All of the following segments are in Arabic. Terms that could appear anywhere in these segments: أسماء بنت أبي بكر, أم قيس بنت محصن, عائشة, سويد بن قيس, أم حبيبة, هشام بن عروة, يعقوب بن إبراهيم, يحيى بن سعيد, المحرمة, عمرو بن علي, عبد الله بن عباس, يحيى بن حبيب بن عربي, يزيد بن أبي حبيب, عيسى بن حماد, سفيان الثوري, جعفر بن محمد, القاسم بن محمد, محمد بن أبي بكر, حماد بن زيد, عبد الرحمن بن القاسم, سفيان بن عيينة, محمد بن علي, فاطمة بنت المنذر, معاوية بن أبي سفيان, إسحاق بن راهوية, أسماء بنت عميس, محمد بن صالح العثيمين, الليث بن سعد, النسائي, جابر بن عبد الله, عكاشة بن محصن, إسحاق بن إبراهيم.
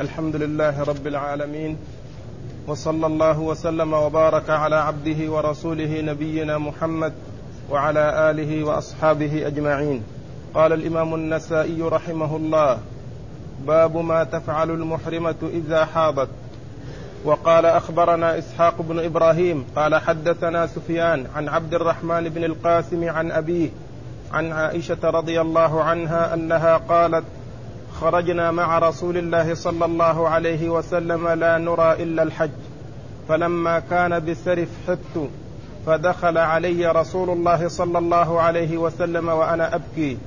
الحمد لله رب العالمين، وصلى الله وسلم وبارك على عبده ورسوله نبينا محمد وعلى آله وأصحابه أجمعين. قال الإمام النسائي رحمه الله: باب ما تفعل المحرمة إذا حاضت. وقال: أخبرنا إسحاق بن إبراهيم قال حدثنا سفيان عن عبد الرحمن بن القاسم عن أبيه عن عائشة رضي الله عنها أنها قالت: خرجنا مع رسول الله صلى الله عليه وسلم لا نرى إلا الحج، فلما كان بسرف حبت، فدخل علي رسول الله صلى الله عليه وسلم وأنا أبكي،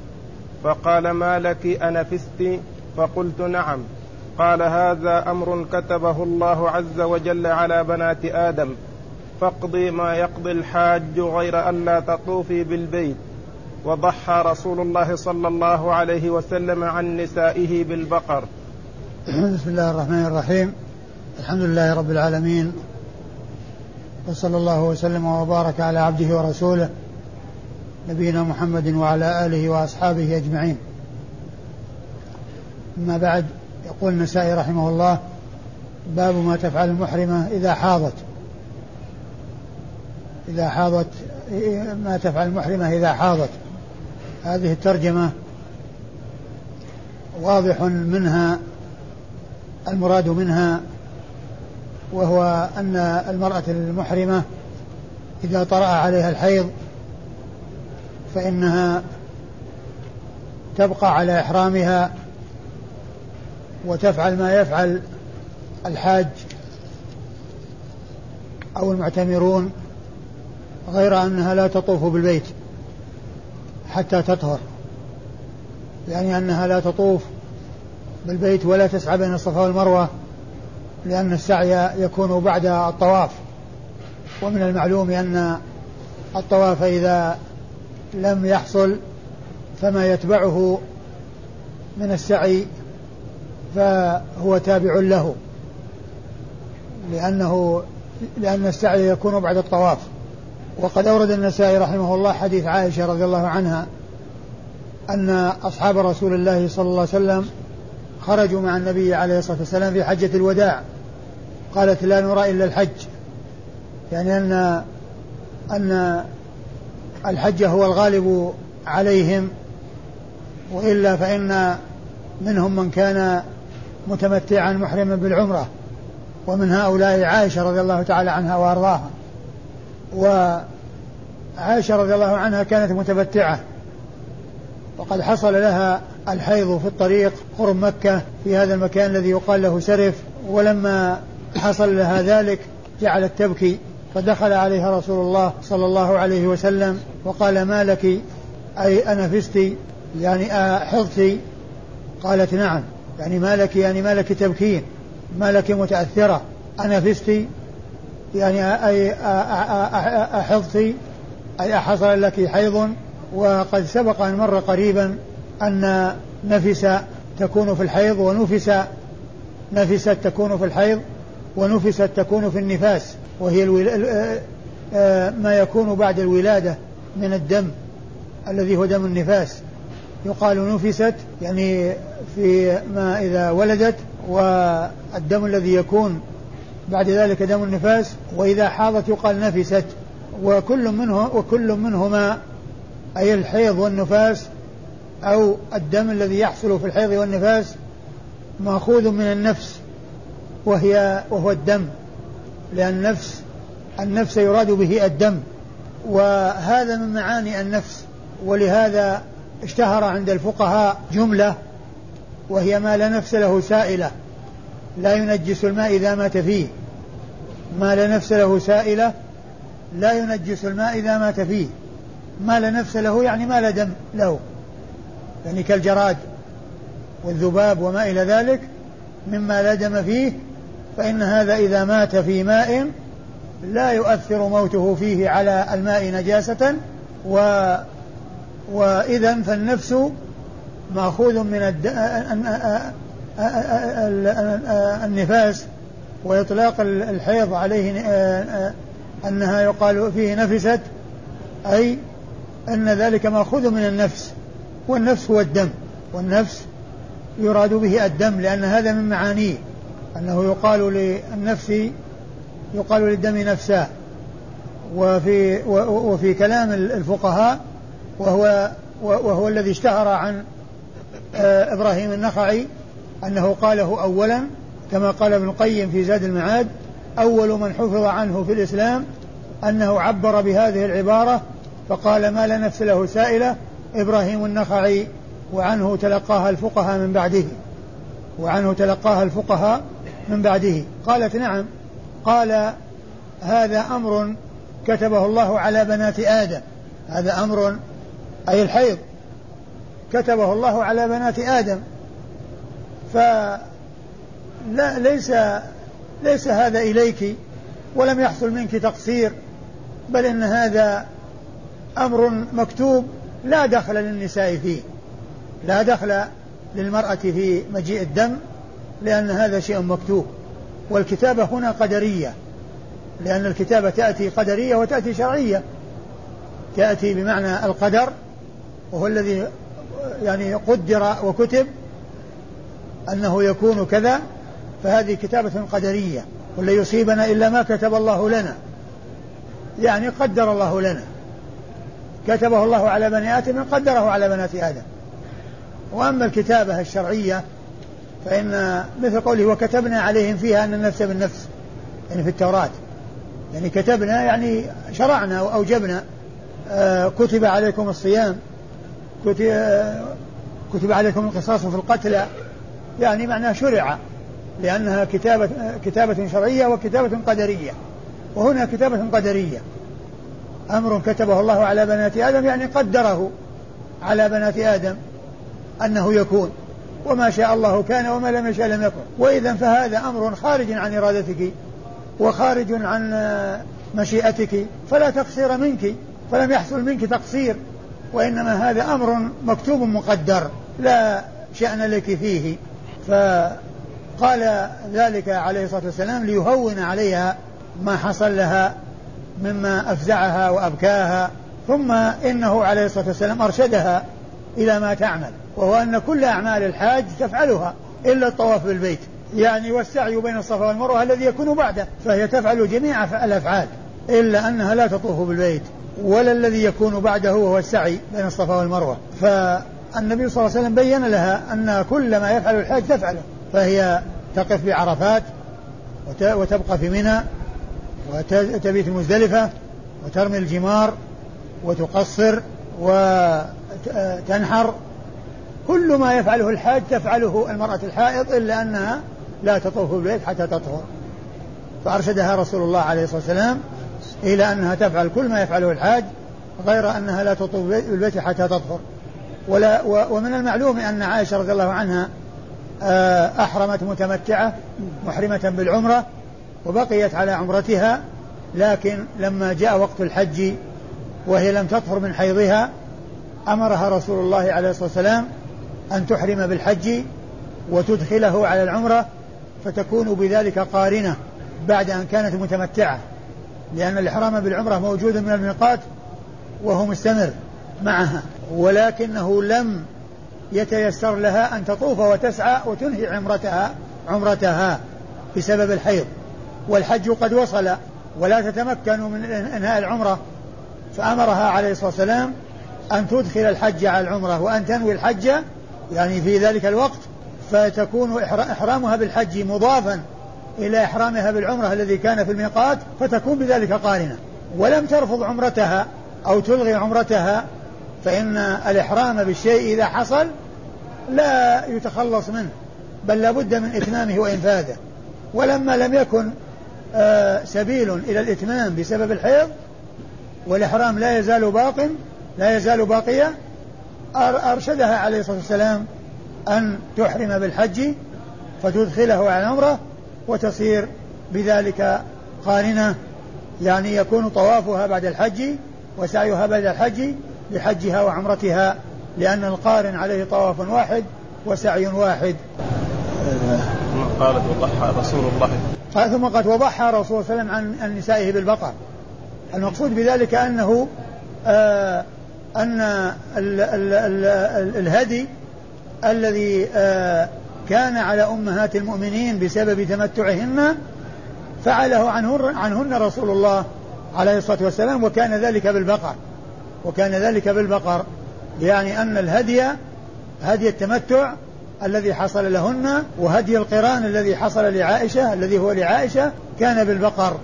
فقال: ما لك، أنفست؟ فقلت: نعم. قال: هذا أمر كتبه الله عز وجل على بنات آدم، فاقضي ما يقضي الحاج غير أن لا تطوفي بالبيت. وضحى رسول الله صلى الله عليه وسلم عن نسائه بالبقر. بسم الله الرحمن الرحيم، الحمد لله رب العالمين، وصلى الله وسلم وبارك على عبده ورسوله نبينا محمد وعلى آله وأصحابه أجمعين. أما بعد، يقول النسائي رحمه الله: باب ما تفعل المحرمة إذا حاضت. إذا حاضت، ما تفعل المحرمة إذا حاضت. هذه الترجمة واضح منها المراد منها، وهو أن المرأة المحرمة إذا طرأ عليها الحيض فإنها تبقى على إحرامها وتفعل ما يفعل الحاج أو المعتمرون، غير أنها لا تطوف بالبيت حتى تطهر، يعني أنها لا تطوف بالبيت ولا تسعى بين الصفا والمروة، لأن السعي يكون بعد الطواف، ومن المعلوم أن الطواف إذا لم يحصل فما يتبعه من السعي فهو تابع له، لأن السعي يكون بعد الطواف. وقد أورد النسائي رحمه الله حديث عائشة رضي الله عنها أن أصحاب رسول الله صلى الله عليه وسلم خرجوا مع النبي عليه الصلاة والسلام في حجة الوداع، قالت: لا نرى إلا الحج، يعني أن الحج هو الغالب عليهم، وإلا فإن منهم من كان متمتعا محرما بالعمرة، ومن هؤلاء عائشة رضي الله تعالى عنها وأرضاها. وعائشة رضي الله عنها كانت متمتعة، وقد حصل لها الحيض في الطريق قرب مكة في هذا المكان الذي يقال له سرف، ولما حصل لها ذلك جعلت تبكي، فدخل عليها رسول الله صلى الله عليه وسلم وقال: ما لك، أي أنفستي، يعني أحضتي؟ قالت: نعم. يعني ما لك، يعني ما لك تبكين، ما لك متأثرة. أنفستي يعني أي أحضتي، أي حصل لك حيض. وقد سبق أن مر قريبا أن نفس تكون في الحيض، ونفست تكون في الحيض، ونفست تكون في النفاس، وهي ما يكون بعد الولادة من الدم الذي هو دم النفاس، يقال نفست، يعني في ما إذا ولدت، والدم الذي يكون بعد ذلك دم النفاس. وإذا حاضت يقال نفست. وكل منهما أي الحيض والنفاس أو الدم الذي يحصل في الحيض والنفاس مأخوذ من النفس، وهو الدم، لأن النفس يراد به الدم، وهذا من معاني النفس. ولهذا اشتهر عند الفقهاء جملة، وهي: ما لا نفس له سائلة لا ينجس الماء إذا مات فيه. ما لا نفس له سائلة لا ينجس الماء إذا مات فيه. ما لا نفس له يعني ما لا دم له، يعني كالجراد والذباب وما إلى ذلك مما لا دم فيه، فإن هذا إذا مات في ماء لا يؤثر موته فيه على الماء نجاسة، وإذن فالنفس مأخوذ من النفاس. وإطلاق الحيض عليه أنها يقال فيه نفست، أي أن ذلك مأخوذ من النفس، والنفس هو الدم، والنفس يراد به الدم، لأن هذا من معانيه أنه يقال للنفس يقال للدم نفسا. وفي كلام الفقهاء وهو الذي اشتهر عن إبراهيم النخعي أنه قاله أولا كما قال ابن القيم في زاد المعاد: أول من حفظ عنه في الإسلام أنه عبر بهذه العبارة فقال: ما لا نفس له سائلة، إبراهيم النخعي، وعنه تلقاها الفقهاء من بعده. قالت: نعم. قال: هذا أمر كتبه الله على بنات آدم، هذا أمر أي الحيض كتبه الله على بنات آدم، ليس هذا إليك ولم يحصل منك تقصير، بل إن هذا أمر مكتوب لا دخل للنساء فيه، لا دخل للمرأة في مجيء الدم، لأن هذا شيء مكتوب. والكتابة هنا قدرية، لأن الكتابة تأتي قدرية وتأتي شرعية. تأتي بمعنى القدر، وهو الذي يعني قدر وكتب أنه يكون كذا، فهذه كتابة قدرية، ولا يصيبنا إلا ما كتب الله لنا، يعني قدر الله لنا، كتبه الله على بني آدم قدره على بنات آدم. وأما الكتابة الشرعية فإن مثل قوله: وكتبنا عليهم فيها أن النفس بالنفس، يعني في التوراة، يعني كتبنا يعني شرعنا وأوجبنا. كتب عليكم الصيام، كتب عليكم القصاص في القتلى، يعني معناه شرع، لأنها كتابة شرعية وكتابة قدرية. وهنا كتابة قدرية، أمر كتبه الله على بنات آدم، يعني قدره على بنات آدم أنه يكون، وما شاء الله كان وما لم يشاء لم يكن. وإذا فهذا أمر خارج عن إرادتك وخارج عن مشيئتك، فلا تقصير منك، فلم يحصل منك تقصير، وإنما هذا أمر مكتوب مقدر لا شأن لك فيه. فقال ذلك عليه الصلاة والسلام ليهون عليها ما حصل لها مما أفزعها وأبكاها. ثم إنه عليه الصلاة والسلام أرشدها إلى ما تعمل، وهو أن كل أعمال الحاج تفعلها إلا الطواف بالبيت، يعني والسعي بين الصفا والمروة الذي يكون بعده، فهي تفعل جميع الأفعال إلا أنها لا تطوف بالبيت ولا الذي يكون بعده وهو السعي بين الصفا والمروة. فالنبي صلى الله عليه وسلم بيّن لها أن كل ما يفعل الحاج تفعله، فهي تقف بعرفات وتبقى في منى وتبيت المزدلفة وترمي الجمار وتقصر وتنحر، كل ما يفعله الحاج تفعله المرأة الحائض إلا أنها لا تطوف بالبيت حتى تطهر. فأرشدها رسول الله عليه الصلاة والسلام إلى أنها تفعل كل ما يفعله الحاج، غير أنها لا تطوف بالبيت حتى تطهر. ومن المعلوم أن عائشة رضي الله عنها أحرمت متمتعة محرمة بالعمرة، وبقيت على عمرتها، لكن لما جاء وقت الحج وهي لم تطهر من حيضها، أمرها رسول الله عليه الصلاة والسلام أن تحرم بالحج وتدخله على العمرة، فتكون بذلك قارنة بعد أن كانت متمتعة، لأن الإحرام بالعمرة موجود من الميقات وهو مستمر معها، ولكنه لم يتيسر لها أن تطوف وتسعى وتنهي عمرتها بسبب الحيض، والحج قد وصل ولا تتمكن من إنهاء العمرة، فأمرها عليه الصلاة والسلام أن تدخل الحج على العمرة وأن تنوي الحج يعني في ذلك الوقت، فتكون إحرامها بالحج مضافا إلى إحرامها بالعمرة الذي كان في الميقات، فتكون بذلك قارنة. ولم ترفض عمرتها أو تلغي عمرتها، فإن الإحرام بالشيء إذا حصل لا يتخلص منه، بل لابد من إتمامه وإنفاذه. ولما لم يكن سبيل إلى الإتمام بسبب الحيض والإحرام لا يزال باقيا، أرشدها عليه الصلاة والسلام أن تحرم بالحج فتدخله على العمرة وتصير بذلك قارنة، يعني يكون طوافها بعد الحج وسعيها بعد الحج لحجها وعمرتها، لأن القارن عليه طواف واحد وسعي واحد. ثم قالت وضحى رسول الله صلى الله عليه وسلم عن نسائه بالبقر. المقصود بذلك أنه أن الهدي الذي كان على أمهات المؤمنين بسبب تمتعهن فعله عنهن رسول الله عليه الصلاة والسلام, وكان ذلك بالبقر, يعني أن الهدي هدي التمتع الذي حصل لهن, وهدي القران الذي حصل لعائشة الذي هو لعائشة كان بالبقر.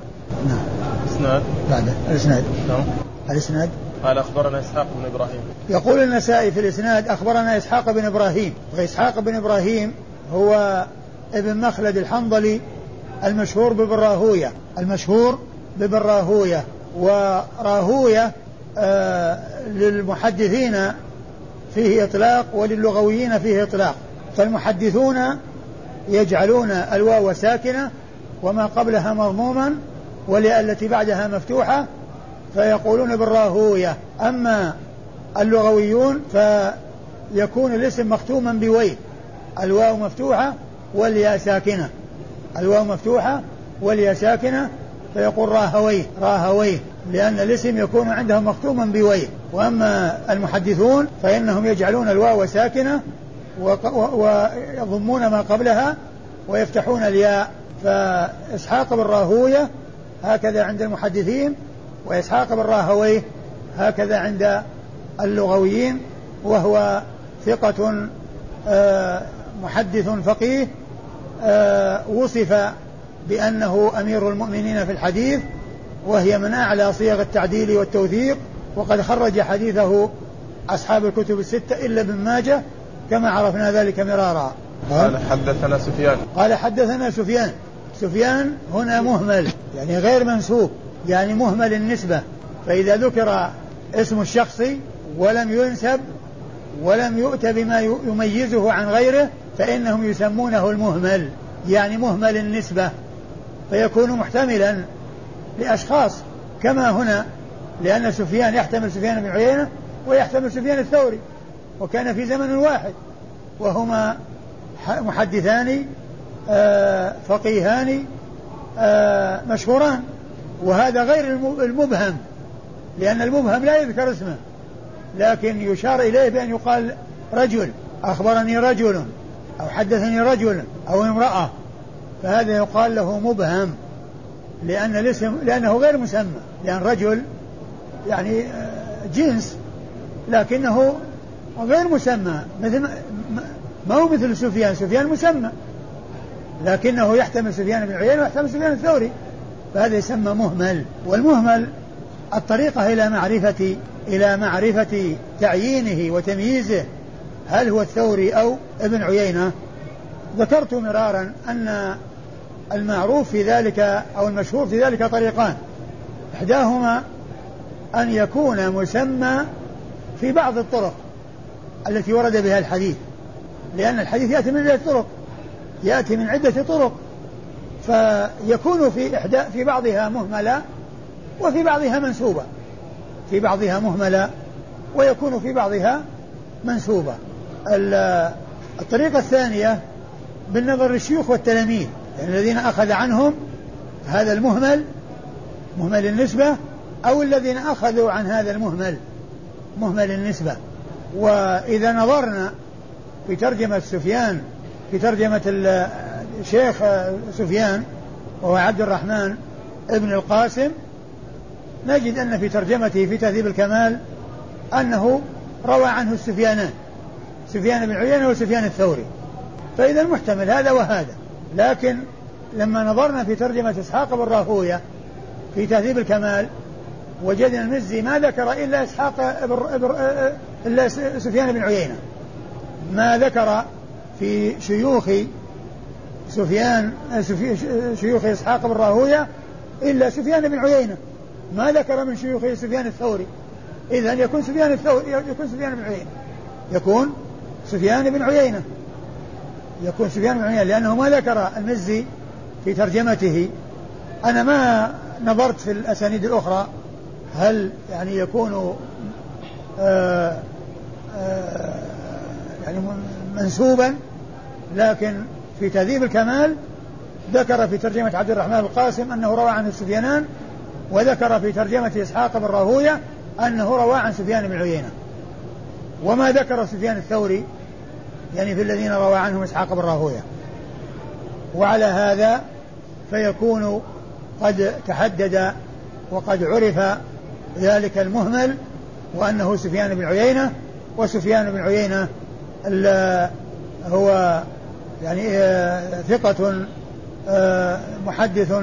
نعم. الإسناد بعد الإسناد. نعم. الإسناد قال أخبرنا إسحاق بن إبراهيم. يقول النسائي في الإسناد أخبرنا إسحاق بن إبراهيم, وإسحاق بن إبراهيم هو ابن مخلد الحنظلي المشهور ببراهوية, وراهوية للمحدثين فيه إطلاق وللغويين فيه إطلاق, فالمحدثون يجعلون الواو ساكنة وما قبلها مضموما والتي بعدها مفتوحة فيقولون بالراهوية, أما اللغويون فيكون الاسم مختوما بوي, الواو مفتوحة والياء ساكنة, فيقول راهويه لأن الاسم يكون عندهم مختوما بويه, وأما المحدثون فإنهم يجعلون الواو ساكنة ويضمون ما قبلها ويفتحون الياء. فإسحاق بن راهوية هكذا عند المحدثين, وإسحاق بن راهويه هكذا عند اللغويين, وهو ثقة محدث فقيه وصف بأنه أمير المؤمنين في الحديث, وهي من أعلى صيغ التعديل والتوثيق, وقد خرج حديثه أصحاب الكتب الستة إلا ابن ماجه كما عرفنا ذلك مرارا. قال حدثنا سفيان, سفيان هنا مهمل يعني غير منسوب, يعني مهمل النسبة, فإذا ذكر اسم الشخص ولم ينسب ولم يؤت بما يميزه عن غيره فإنهم يسمونه المهمل, يعني مهمل النسبة, فيكون محتملا لأشخاص كما هنا, لأن سفيان يحتمل سفيان بن عيينة ويحتمل سفيان الثوري, وكان في زمن واحد, وهما محدثان فقيهان مشهوران, وهذا غير المبهم لأن المبهم لا يذكر اسمه لكن يشار إليه بأن يقال رجل, أخبرني رجل أو حدثني رجل أو امرأة, فهذا يقال له مبهم لأن الاسم لأنه غير مسمى, لأن رجل يعني جنس لكنه غير مسمى, مثل ما هو مثل سفيان, سفيان مسمى لكنه يحتمل سفيان بن عيينة ويحتمل سفيان الثوري, فهذا يسمى مهمل. والمهمل الطريقة إلى معرفة تعيينه وتمييزه هل هو الثوري أو ابن عيينة. ذكرت مرارا أن المعروف في ذلك أو المشهور في ذلك طريقان, إحداهما أن يكون مسمى في بعض الطرق التي ورد بها الحديث, لأن الحديث يأتي من عدة طرق, فيكون في بعضها مهملة وفي بعضها منسوبة, ويكون في بعضها منسوبة. الطريقة الثانية بالنظر للشيوخ والتلاميذ, يعني الذين أخذ عنهم هذا المهمل مهمل النسبة, أو الذين أخذوا عن هذا المهمل مهمل النسبة. وإذا نظرنا في ترجمة سفيان, في ترجمة الشيخ سفيان وهو عبد الرحمن ابن القاسم, نجد أن في ترجمته في تهذيب الكمال أنه روى عنه السفيانان, سفيان بن عيينة وسفيان الثوري, فإذا محتمل هذا وهذا. لكن لما نظرنا في ترجمة إسحاق بن راهوية في تهذيب الكمال وجدنا المزي ما ذكر إلا سفيان بن عيينة, ما ذكر في شيوخ إسحاق بن راهوية إلا سفيان بن عيينة, ما ذكر من شيوخ سفيان الثوري. إذن يكون سفيان الثوري يكون سفيان بن عيينة, لأنه ما ذكر المزي في ترجمته. أنا ما نظرت في الأسانيد الأخرى هل يعني يكون يعني منسوبا, لكن في تهذيب الكمال ذكر في ترجمة عبد الرحمن القاسم أنه روى عن السفيانان, وذكر في ترجمة إسحاق بن راهوية أنه روى عن سفيان بن عيينة, وما ذكر سفيان الثوري يعني في الذين روى عنهم إسحاق بن راهوية. وعلى هذا فيكون قد تحدد وقد عرف ذلك المهمل وأنه سفيان بن عيينة. وسفيان بن عيينة هو يعني ثقة محدث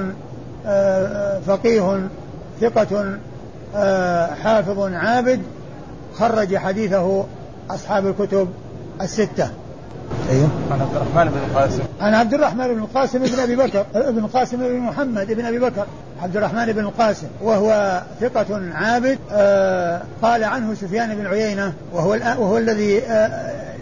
فقيه ثقة حافظ عابد، خرج حديثه أصحاب الكتب الستة. أيوه. عن عبد الرحمن بن القاسم. عن عبد الرحمن بن القاسم بن أبي بكر بن القاسم بن محمد بن أبي بكر، عبد الرحمن بن القاسم، وهو ثقة عابد. قال عنه سفيان بن عيينة، وهو الذي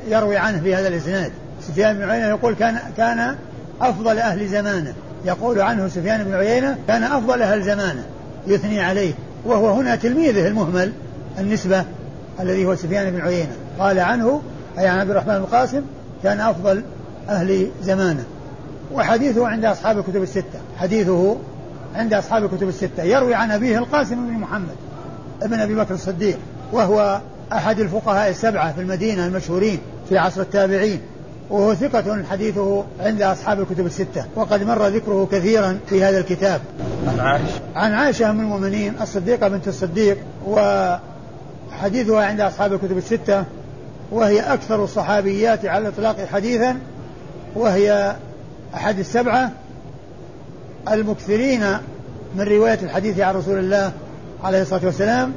يروي عنه في هذا الإسناد. سفيان بن عيينة يقول كان أفضل أهل زمانه، يقول عنه سفيان بن عيينة كان أفضل أهل زمانه يثني عليه، وهو هنا تلميذه المهمل النسبة الذي هو سفيان بن عيينة. قال عنه أي عن عبد الرحمن بن القاسم كان أفضل أهل زمانه. وحديثه عند أصحاب الكتب الستة، حديثه عند أصحاب الكتب الستة. يروي عن أبيه القاسم بن محمد ابن أبي بكر الصديق، وهو أحد الفقهاء السبعة في المدينة المشهورين في عصر التابعين، وهو ثقة حديثه عند أصحاب الكتب الستة، وقد مر ذكره كثيرا في هذا الكتاب. عن عائشة أم المؤمنين الصديقة بنت الصديق، وحديثها عند أصحاب الكتب الستة، وهي أكثر الصحابيات على الإطلاق حديثا، وهي أحد السبعة المكثرين من رواية الحديث عن رسول الله عليه الصلاة والسلام،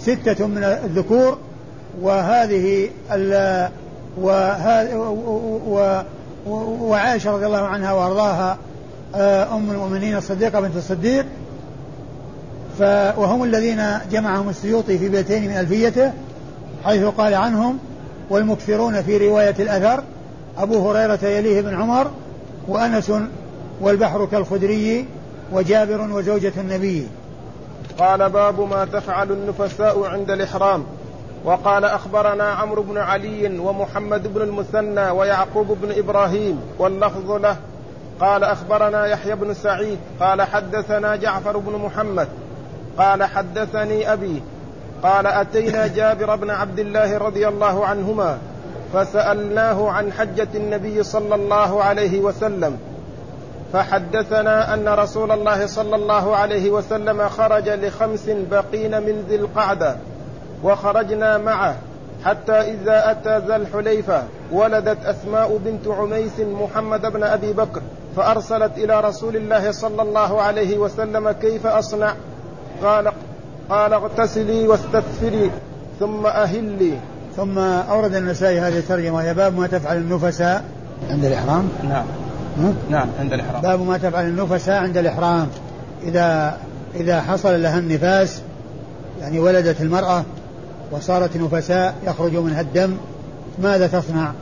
ستة من الذكور، وعائشة رضي الله عنها وارضاها أم المؤمنين الصديقة بنت الصديق، وهم الذين جمعهم السيوطي في بيتين من ألفيته، حيث قال عنهم: والمكثرون في رواية الأثر أبو هريرة يليه بن عمر وأنس والبحر كالخدري وجابر وزوجة النبي. قال: باب ما تفعل النفساء عند الإحرام. وقال: أخبرنا عمرو بن علي ومحمد بن المثنى ويعقوب بن إبراهيم، واللفظ له. قال: أخبرنا يحيى بن سعيد قال: حدثنا جعفر بن محمد قال: حدثني أبي قال: أتينا جابر بن عبد الله رضي الله عنهما فسألناه عن حجة النبي صلى الله عليه وسلم، فحدثنا أن رسول الله صلى الله عليه وسلم خرج لخمس بقين من ذي القعدة، وخرجنا معه حتى إذا أتى ذا الحليفة ولدت أسماء بنت عميس محمد بن أبي بكر، فأرسلت إلى رسول الله صلى الله عليه وسلم: كيف أصنع؟ قال: اغتسلي واستغفري ثم أهلي. ثم أورد النسائي هذه الترجمة: يا باب ما تفعل النفساء عند الإحرام. نعم عند الإحرام. باب ما تفعل النفساء عند الإحرام، إذا حصل لها النفاس، يعني ولدت المرأة وصارت نفساء يخرج منها الدم، ماذا تصنع؟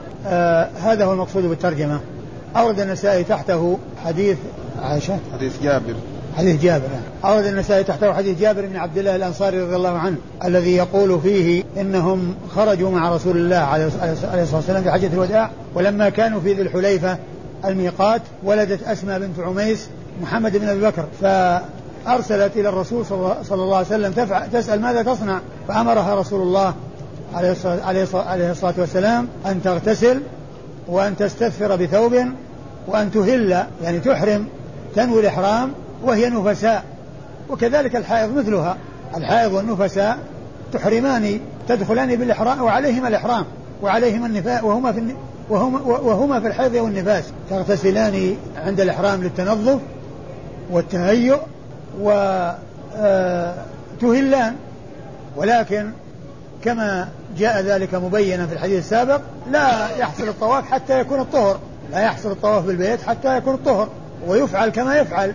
هذا هو المقصود بالترجمة. أورد النسائي تحته حديث عائشة، حديث جابر. أورد النسائي تحته حديث جابر بن عبد الله الأنصاري رضي الله عنه، الذي يقول فيه إنهم خرجوا مع رسول الله عليه الصلاة والسلام في حجة الوداع، ولما كانوا في ذي الحليفة الميقات ولدت أسماء بنت عميس محمد بن أبي بكر، فأرسلت إلى الرسول صلى الله عليه وسلم تسأل ماذا تصنع، فأمرها رسول الله عليه الصلاة والسلام أن تغتسل وأن تستثفر بثوب وأن تهل، يعني تحرم، تنوي الإحرام وهي نفساء. وكذلك الحائض مثلها، الحائض والنفساء تحرمان، تدخلان بالإحرام وعليهما الإحرام وعليهما النفاس، وهما في الحيض والنفاس، تغتسلان عند الإحرام للتنظف والتهيؤ وتهلان. ولكن كما جاء ذلك مبينا في الحديث السابق، لا يحصل الطواف حتى يكون الطهر، لا يحصل الطواف بالبيت حتى يكون الطهر، ويفعل كما يفعل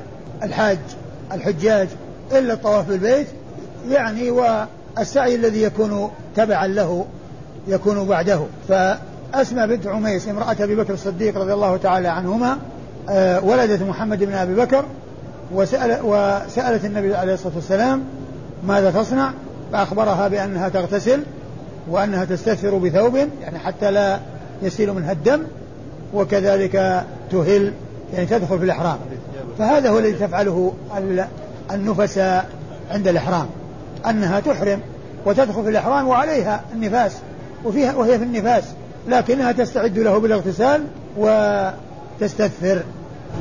الحجاج، إلا الطواف بالبيت يعني، والسعي الذي يكون تبعا له يكون بعده. فأسمى بنت عميس امرأة أبي بكر الصديق رضي الله تعالى عنهما ولدت محمد بن أبي بكر، وسألت النبي عليه الصلاة والسلام ماذا تصنع، فأخبرها بأنها تغتسل وأنها تستثر بثوب، يعني حتى لا يسيل منها الدم، وكذلك تهل، يعني تدخل في الإحرام. فهذا هو الذي تفعله النفساء عند الإحرام، أنها تحرم وتدخل في الإحرام وعليها النفاس، وهي في النفاس، لكنها تستعد له بالاغتسال وتستثر.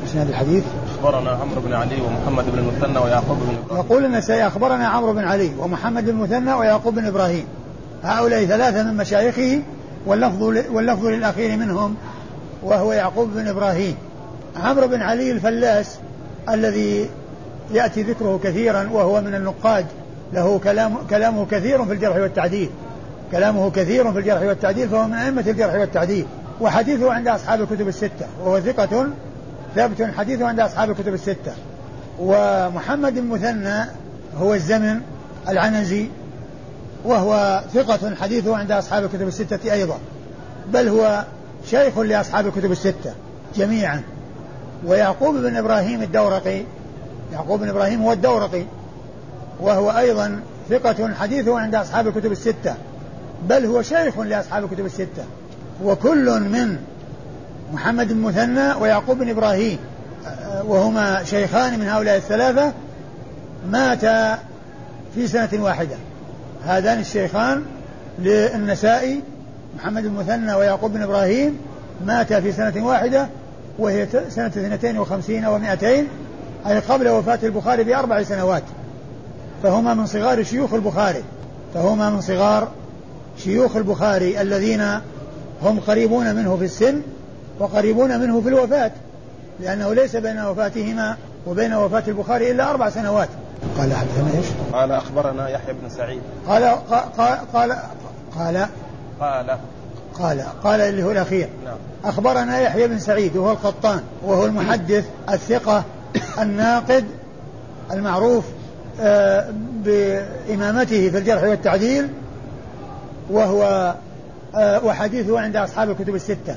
اسناد الحديث أخبرنا عمرو بن علي ومحمد بن المثنى ويعقوب بن إبراهيم. يقول النسائي أخبرنا عمرو بن علي ومحمد بن المثنى ويعقوب بن إبراهيم، هؤلاء ثلاثة من مشايخه، واللفظ للأخير منهم وهو يعقوب بن إبراهيم. عمرو بن علي الفلاس الذي يأتي ذكره كثيرا وهو من النقاد، له كلامه كثير في الجرح والتعديل، فهو من أئمة الجرح والتعديل، وحديثه عند أصحاب الكتب الستة وهو ثقة ثابت حديثه عند أصحاب الكتب الستة. ومحمد المثنى هو الزمن العنزي وهو ثقة حديثه عند أصحاب الكتب الستة أيضا، بل هو شيخ لأصحاب الكتب الستة جميعا. ويعقوب بن إبراهيم الدورقي، يعقوب بن إبراهيم هو الدورقي وهو أيضا ثقة حديثه عند أصحاب الكتب الستة، بل هو شيخ لأصحاب الكتب الستة. وكل من محمد المثنى ويعقوب بن إبراهيم وهما شيخان من هؤلاء الثلاثة ماتا في سنة واحدة، هذان الشيخان للنسائي محمد المثنى ويعقوب بن إبراهيم ماتا في سنة واحدة، وهي سنة 52 و200، أي قبل وفاة البخاري ب4 سنوات، فهما من صغار شيوخ البخاري الذين هم قريبون منه في السن وقريبون منه في الوفاة، لأنه ليس بين وفاتهما وبين وفاة البخاري إلا 4 سنوات. قال حدثنا إيش؟ قال أخبرنا يحيى بن سعيد. قال اللي هو الأخير. نعم. أخبرنا يحيى بن سعيد وهو القطان وهو المحدث الثقة الناقد المعروف بإمامته في الجرح والتعديل، وهو وحديثه عند أصحاب الكتب الستة،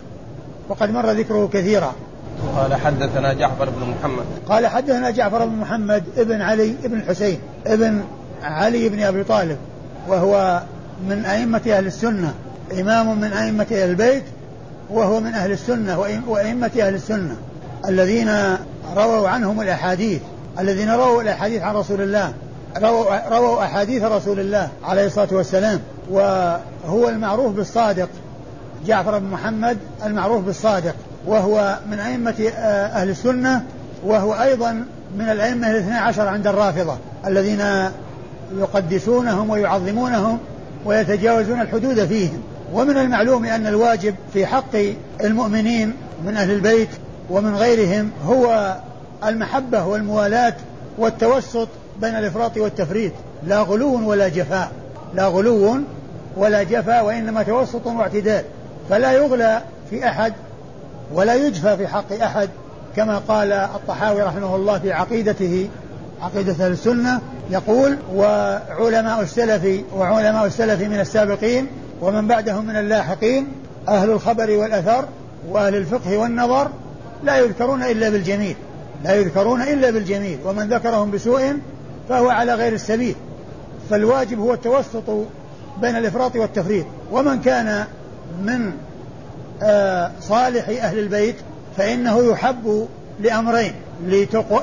وقد مر ذكره كثيرا. قال حدثنا جعفر بن محمد. قال حدثنا جعفر بن محمد ابن علي ابن الحسين ابن علي بن أبي طالب، وهو من أئمة أهل السنة، إمام من أئمة أهل البيت، وهو من أهل السنة وأئمة أهل السنة الذين رووا عنهم الأحاديث، الذين رووا الأحاديث عن رسول الله، رووا أحاديث رسول الله عليه الصلاة والسلام. وهو المعروف بالصادق، جعفر بن محمد المعروف بالصادق، وهو من أئمة أهل السنة، وهو أيضا من الأئمة 12 عند الرافضة الذين يقدسونهم ويعظمونهم ويتجاوزون الحدود فيهم. ومن المعلوم أن الواجب في حق المؤمنين من أهل البيت ومن غيرهم هو المحبة والموالاة والتوسط بين الإفراط والتفريط، لا غلو ولا جفاء، وإنما توسط واعتدال، فلا يغلى في أحد ولا يجفى في حق أحد، كما قال الطحاوي رحمه الله في عقيدته، عقيدة السنة، يقول: وعلماء السلف من السابقين ومن بعدهم من اللاحقين، أهل الخبر والأثر وأهل الفقه والنظر، لا يذكرون إلا بالجميل، ومن ذكرهم بسوء فهو على غير السبيل. فالواجب هو التوسط بين الإفراط والتفريط، ومن كان من صالح أهل البيت فإنه يحب لأمرين: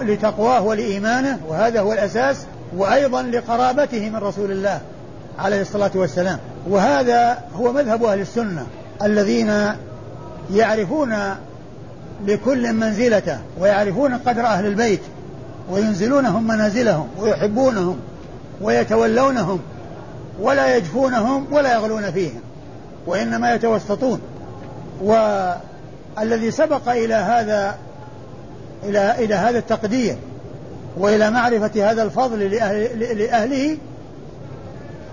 لتقواه ولإيمانه، وهذا هو الأساس، وأيضا لقرابته من رسول الله عليه الصلاة والسلام. وهذا هو مذهب أهل السنة الذين يعرفون لكل منزلته ويعرفون قدر أهل البيت وينزلونهم منازلهم ويحبونهم ويتولونهم ولا يجفونهم ولا يغلون فيهم، وإنما يتوسطون. والذي سبق إلى هذا التقدير وإلى معرفة هذا الفضل لأهله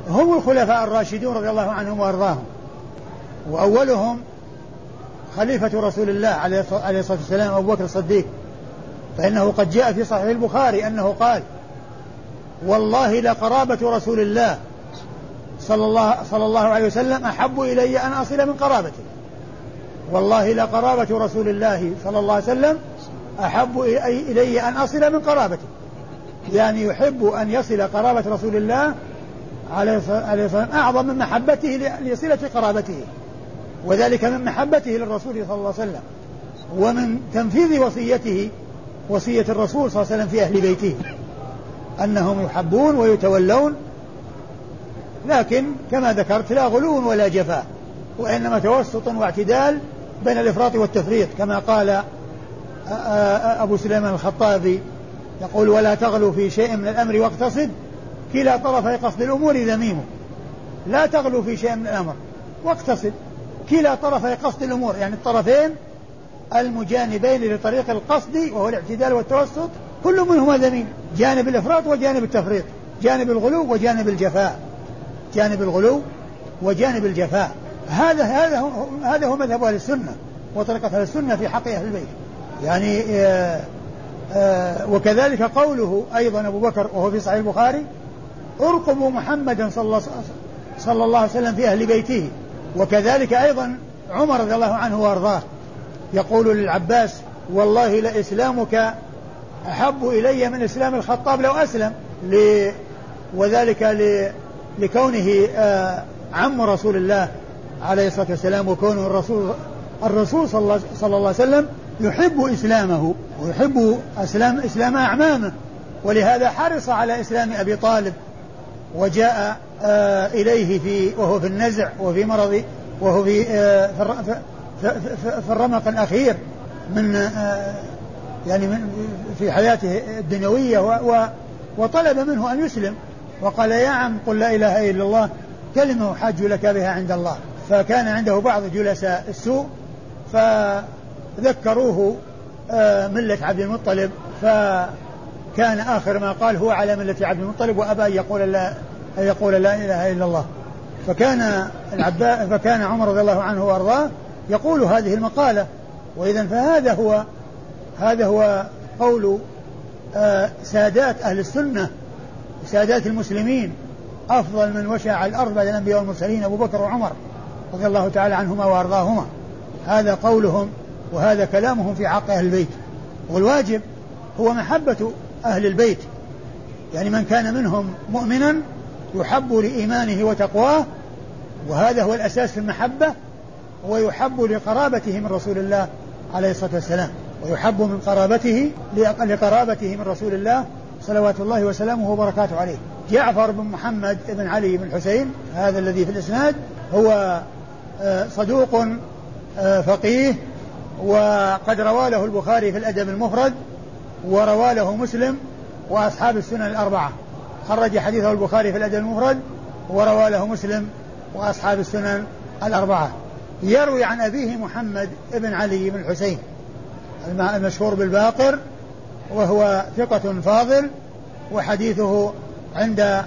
هم الخلفاء الراشدون رضي الله عنهم وأرضاهم، وأولهم خليفة رسول الله عليه الصلاة والسلام أبو بكر الصديق، فإنه قد جاء في صحيح البخاري أنه قال: والله لقرابة رسول الله صلى الله عليه وسلم أحب إلي أن أصل من قرابته، والله لقرابة رسول الله صلى الله عليه وسلم أحب إلي أن أصل من قرابته، يعني يحب أن يصل قرابة رسول الله عليه الصلاة والسلام أعظم من محبته لصلة قرابته، وذلك من محبته للرسول صلى الله عليه وسلم ومن تنفيذ وصيته، وصية الرسول صلى الله عليه وسلم في أهل بيته، أنهم يحبون ويتولون، لكن كما ذكرت لا غلو ولا جفاء، وإنما توسط واعتدال بين الإفراط والتفريط، كما قال أبو سليمان الخطابي يقول: ولا تغلو في شيء من الأمر واقتصد، كلا طرفي قصد الأمور ذميمه. لا تغلو في شيء من الأمر واقتصد، كلا طرفي قصد الأمور، يعني الطرفين المجانبين لطريق القصد وهو الاعتدال والتوسط كل منهما ذميم، جانب الإفراط وجانب التفريط، جانب الغلو وجانب الجفاء، جانب الغلو وجانب الجفاء. هذا هو مذهب أهل السنة وطريقة أهل السنة في حق أهل البيت، يعني وكذلك قوله أيضا أبو بكر وهو في صحيح البخاري: أرقبوا محمدا صلى الله عليه وسلم في أهل بيته. وكذلك أيضا عمر رضي الله عنه وأرضاه يقول للعباس: والله لإسلامك أحب إلي من إسلام الخطاب لو أسلم، وذلك لكونه عم رسول الله عليه الصلاة والسلام، وكونه الرسول صلى الله عليه وسلم يحب إسلامه ويحب إسلام أعمامه، ولهذا حرص على إسلام أبي طالب وجاء إليه وهو في النزع وفي مرض وهو في الرمق الأخير من في حياته الدنيوية، وطلب منه أن يسلم، وقال: يا عم قل لا إله إلا الله، كلمة حاج لك بها عند الله. فكان عنده بعض جلساء السوء فذكروه ملة عبد المطلب، فكان آخر ما قال هو على ملة عبد المطلب وأبى أن يقول لا إله إلا الله. فكان عمر رضي الله عنه وأرضاه يقول هذه المقالة. وإذن فهذا هو قول سادات أهل السنة، سادات المسلمين، أفضل من وشع الأرض بعد الأنبياء والمرسلين أبو بكر وعمر رضي الله تعالى عنهما وأرضاهما. هذا قولهم وهذا كلامهم في حق أهل البيت، والواجب هو محبة أهل البيت، يعني من كان منهم مؤمنا يحب لإيمانه وتقواه، وهذا هو الأساس في المحبة، ويحب لقرابته من رسول الله عليه الصلاة والسلام، ويحب من قرابته لقرابته من رسول الله صلوات الله وسلامه وبركاته عليه. جعفر بن محمد بن علي بن حسين هذا الذي في الإسناد هو صدوق فقيه، وقد رواله البخاري في الأدب المفرد، ورواله مسلم وأصحاب السنن الأربعة، خرج حديثه البخاري في الأدب المفرد ورواله مسلم وأصحاب السنن الأربعة. يروي عن أبيه محمد بن علي بن حسين المشهور بالباقر، وهو ثقة فاضل، وحديثه عند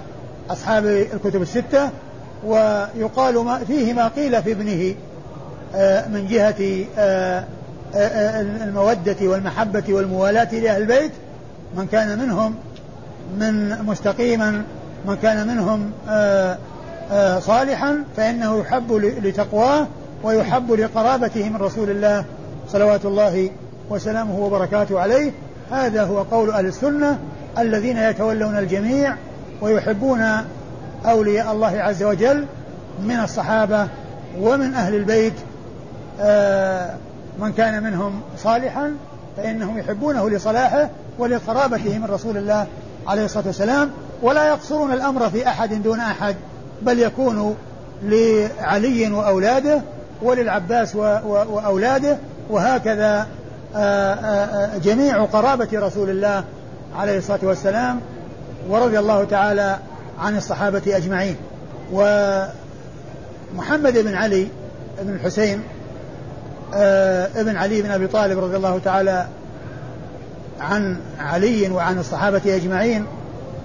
أصحاب الكتب الستة، ويقال فيه ما قيل في ابنه من جهة المودة والمحبة والموالاة لأهل البيت، من كان منهم من مستقيما، من كان منهم صالحا فإنه يحب لتقواه ويحب لقرابته من رسول الله صلوات الله وسلامه وبركاته عليه. هذا هو قول أهل السنة الذين يتولون الجميع ويحبون أولياء الله عز وجل من الصحابة ومن أهل البيت، من كان منهم صالحا فإنهم يحبونه لصلاحه ولقرابته من رسول الله عليه الصلاة والسلام، ولا يقصرون الأمر في أحد دون أحد، بل يكون لعلي وأولاده وللعباس وأولاده، وهكذا جميع قرابة رسول الله عليه الصلاة والسلام، ورضي الله تعالى عن الصحابة أجمعين. ومحمد بن علي بن الحسين ابن علي بن أبي طالب رضي الله تعالى عن علي وعن الصحابة أجمعين،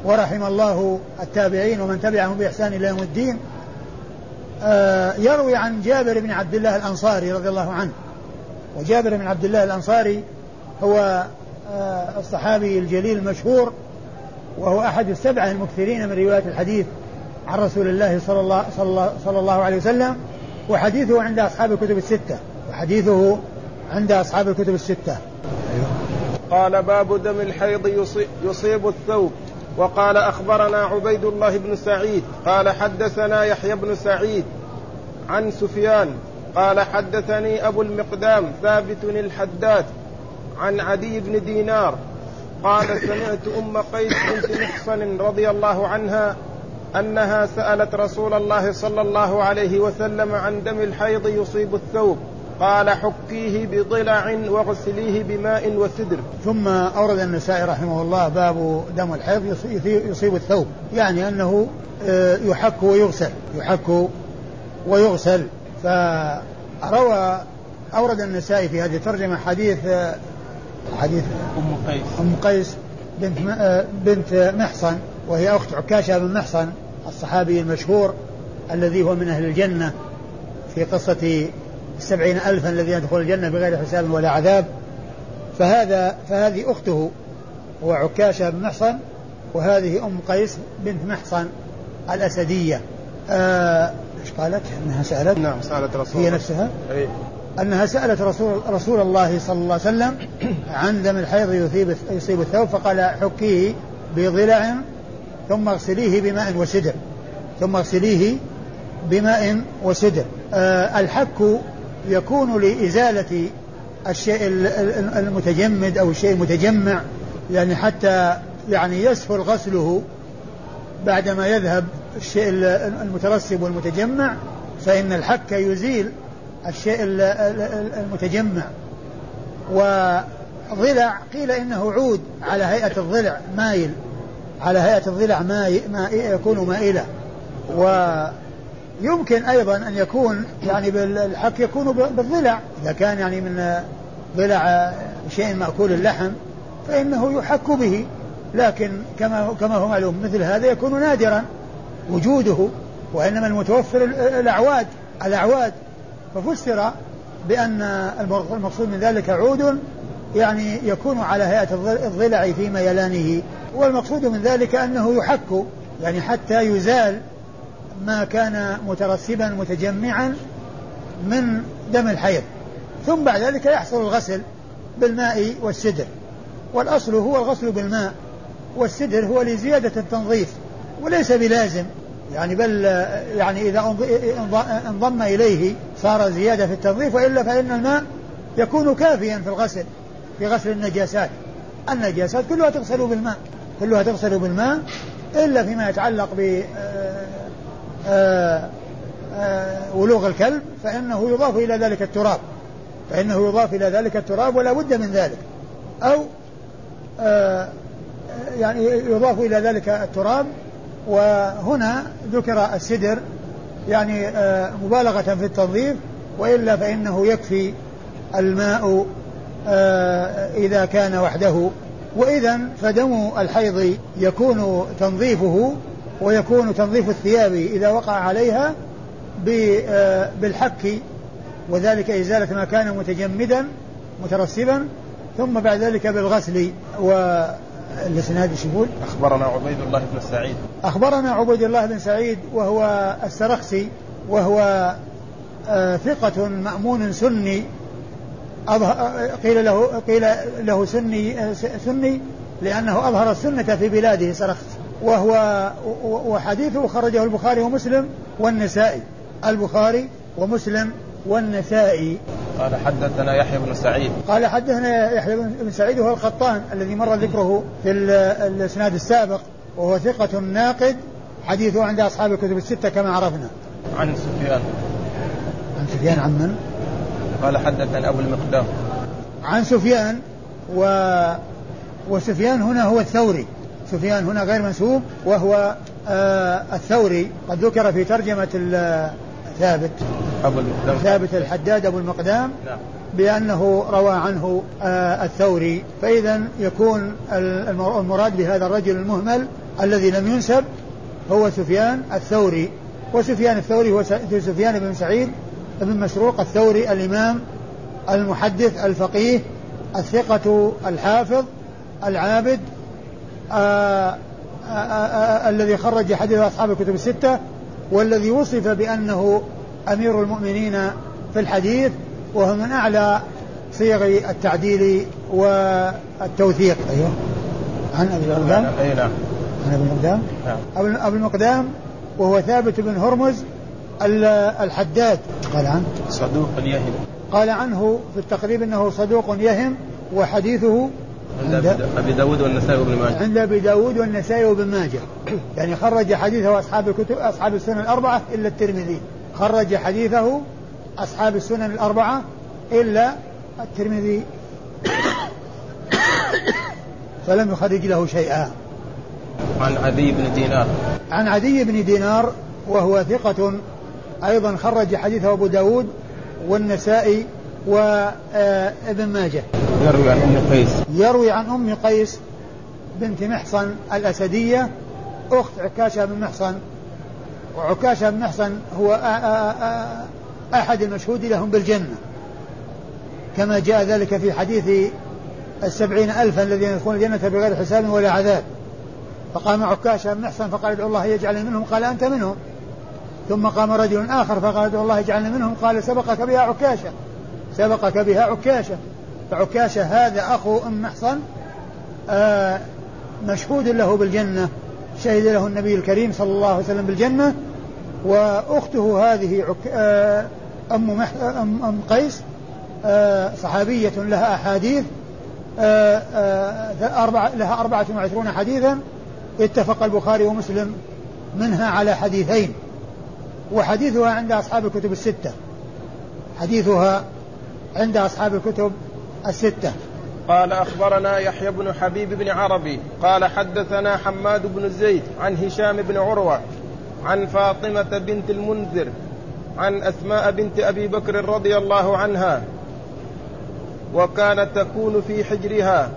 ورحم الله التابعين ومن تبعهم بإحسان إلى يوم الدين. يروي عن جابر بن عبد الله الأنصاري رضي الله عنه، وجابر بن عبد الله الأنصاري هو الصحابي الجليل المشهور، وهو أحد السبعة المكثرين من رواية الحديث عن رسول الله صلى الله عليه وسلم، وحديثه عند أصحاب الكتب الستة، قال: باب دم الحيض يصيب الثوب. وقال: أخبرنا عبيد الله بن سعيد قال: حدثنا يحيى بن سعيد عن سفيان قال: حدثني أبو المقدام ثابت الحداد عن عدي بن دينار قال: سمعت أم قيس بنت محصن رضي الله عنها أنها سألت رسول الله صلى الله عليه وسلم عن دم الحيض يصيب الثوب، قال حكيه بضلع واغسليه بماء وسدر. ثم أورد النسائي رحمه الله باب دم الحيض يصيب الثوب، يعني أنه يحك ويغسل، يحك ويغسل. فروى أورد النسائي في هذه الترجمة حديث أم قيس بنت محصن، وهي أخت عكاشة بن محصن الصحابي المشهور الذي هو من أهل الجنة في قصة 70,000 الذين يدخل الجنة بغير حساب ولا عذاب. فهذه أخته وعكاشة بن محصن، وهذه أم قيس بنت محصن الأسدية. إيش قالت؟ أنها سألت، نعم سألت رسول، هي نفسها أي. أنها سألت رسول الله صلى الله عليه وسلم عن دم الحيض يصيب الثوب، فقال حكيه بضلع ثم اغسليه بماء وسدر، الحك يكون لإزالة الشيء المتجمد أو الشيء المتجمع، يعني حتى يعني يسهل غسله بعدما يذهب الشيء المترسب والمتجمع، فإن الحك يزيل الشيء المتجمع. وضلع قيل إنه عود على هيئة الضلع مائل، على هيئة الضلع يكون مائلة. ويمكن أيضا أن يكون يعني بالحك يكون بالضلع، إذا كان يعني من ضلع شيء مأكول اللحم فإنه يحك به، لكن كما هو معلوم مثل هذا يكون نادرا وجوده، وإنما المتوفر الأعواد. ففسر بأن المقصود من ذلك عود يعني يكون على هيئة الضلع في ميلانه، والمقصود من ذلك أنه يحك يعني حتى يزال ما كان مترسبا متجمعا من دم الحيض، ثم بعد ذلك يحصل الغسل بالماء والسدر. والأصل هو الغسل بالماء، والسدر هو لزيادة التنظيف وليس بلازم، يعني بل يعني إذا انضم إليه صار زيادة في التنظيف، وإلا فإن الماء يكون كافيا في الغسل، في غسل النجاسات. النجاسات كلها تغسل بالماء، إلا فيما يتعلق ب ولوغ الكلب فإنه يضاف إلى ذلك التراب، ولا بد من ذلك، أو يعني يضاف إلى ذلك التراب. وهنا ذكر السدر يعني مبالغة في التنظيف، وإلا فإنه يكفي الماء إذا كان وحده. وإذا فدم الحيض يكون تنظيفه، ويكون تنظيف الثياب إذا وقع عليها بالحك، وذلك إزالة ما كان متجمدا مترسبا، ثم بعد ذلك بالغسل. والإسناد يقول أخبرنا عبيد الله بن سعيد وهو السرخسي، وهو ثقة مأمون سني، قيل له سني لأنه أظهر السنة في بلاده سرخسي. وحديثه خرجه البخاري ومسلم والنسائي، قال حدثنا يحيى بن سعيد وهو القطان الذي مر ذكره في الإسناد السابق، وهو ثقة ناقد، حديثه عند أصحاب الكتب الستة كما عرفنا. عن سفيان عن من؟ قال حدثنا أبو المقدام عن سفيان، وسفيان هنا هو الثوري، سفيان هنا غير منسوب، وهو الثوري قد ذكر في ترجمة ثابت الحداد أبو المقدام، نعم، بأنه روى عنه الثوري. فإذا يكون المراد بهذا الرجل المهمل الذي لم ينسب هو سفيان الثوري. وسفيان الثوري هو سفيان بن سعيد بن مسروق الثوري، الإمام المحدث الفقيه الثقة الحافظ العابد، الذي خرج حديث أصحاب الكتب الستة، والذي وصف بأنه أمير المؤمنين في الحديث، وهو من أعلى صيغ التعديل والتوثيق. أيوه، عن أبي المقدام وهو ثابت بن هرمز الحداد. قال عنه صدوق يهم، قال عنه في التقريب أنه صدوق يهم، وحديثه عند أبي داود والنسائي وابن ماجه. عند أبي داود والنسائي وابن ماجه يعني خرج حديثه أصحاب الكتب أصحاب السنن الأربعة إلا الترمذي، خرج حديثه أصحاب السنن الأربعة إلا الترمذي فلم يخرج له شيئا. عن عدي بن دينار، عن عدي بن دينار وهو ثقة أيضا خرج حديثه أبو داود والنسائي وابن ماجه. يروي عن أم قيس، يروي عن أم قيس بنت محصن الأسدية أخت عكاشة بن محصن، وعكاشة بن محصن هو أحد المشهود لهم بالجنة كما جاء ذلك في حديث 70,000 الذين يدخلون الجنة بغير حساب ولا عذاب. فقام عكاشة بن محصن فقال ادعوا الله يجعلني منهم، قال أنت منهم. ثم قام رجل آخر فقال ادعوا الله يجعلني منهم، قال سبقك بها عكاشة، سبقك بها عكاشة. فعكاشة هذا أخو أم محصن مشهود له بالجنة، شهد له النبي الكريم صلى الله عليه وسلم بالجنة. وأخته هذه أم قيس صحابية لها أحاديث، لها 24 حديثا اتفق البخاري ومسلم منها على حديثين، وحديثها عند أصحاب الكتب الستة، حديثها عند أصحاب الكتب الستة. قال أخبرنا يحيى بن حبيب بن عربي قال حدثنا حماد بن زيد عن هشام بن عروة عن فاطمة بنت المنذر عن أسماء بنت أبي بكر رضي الله عنها وكانت تكون في حجرها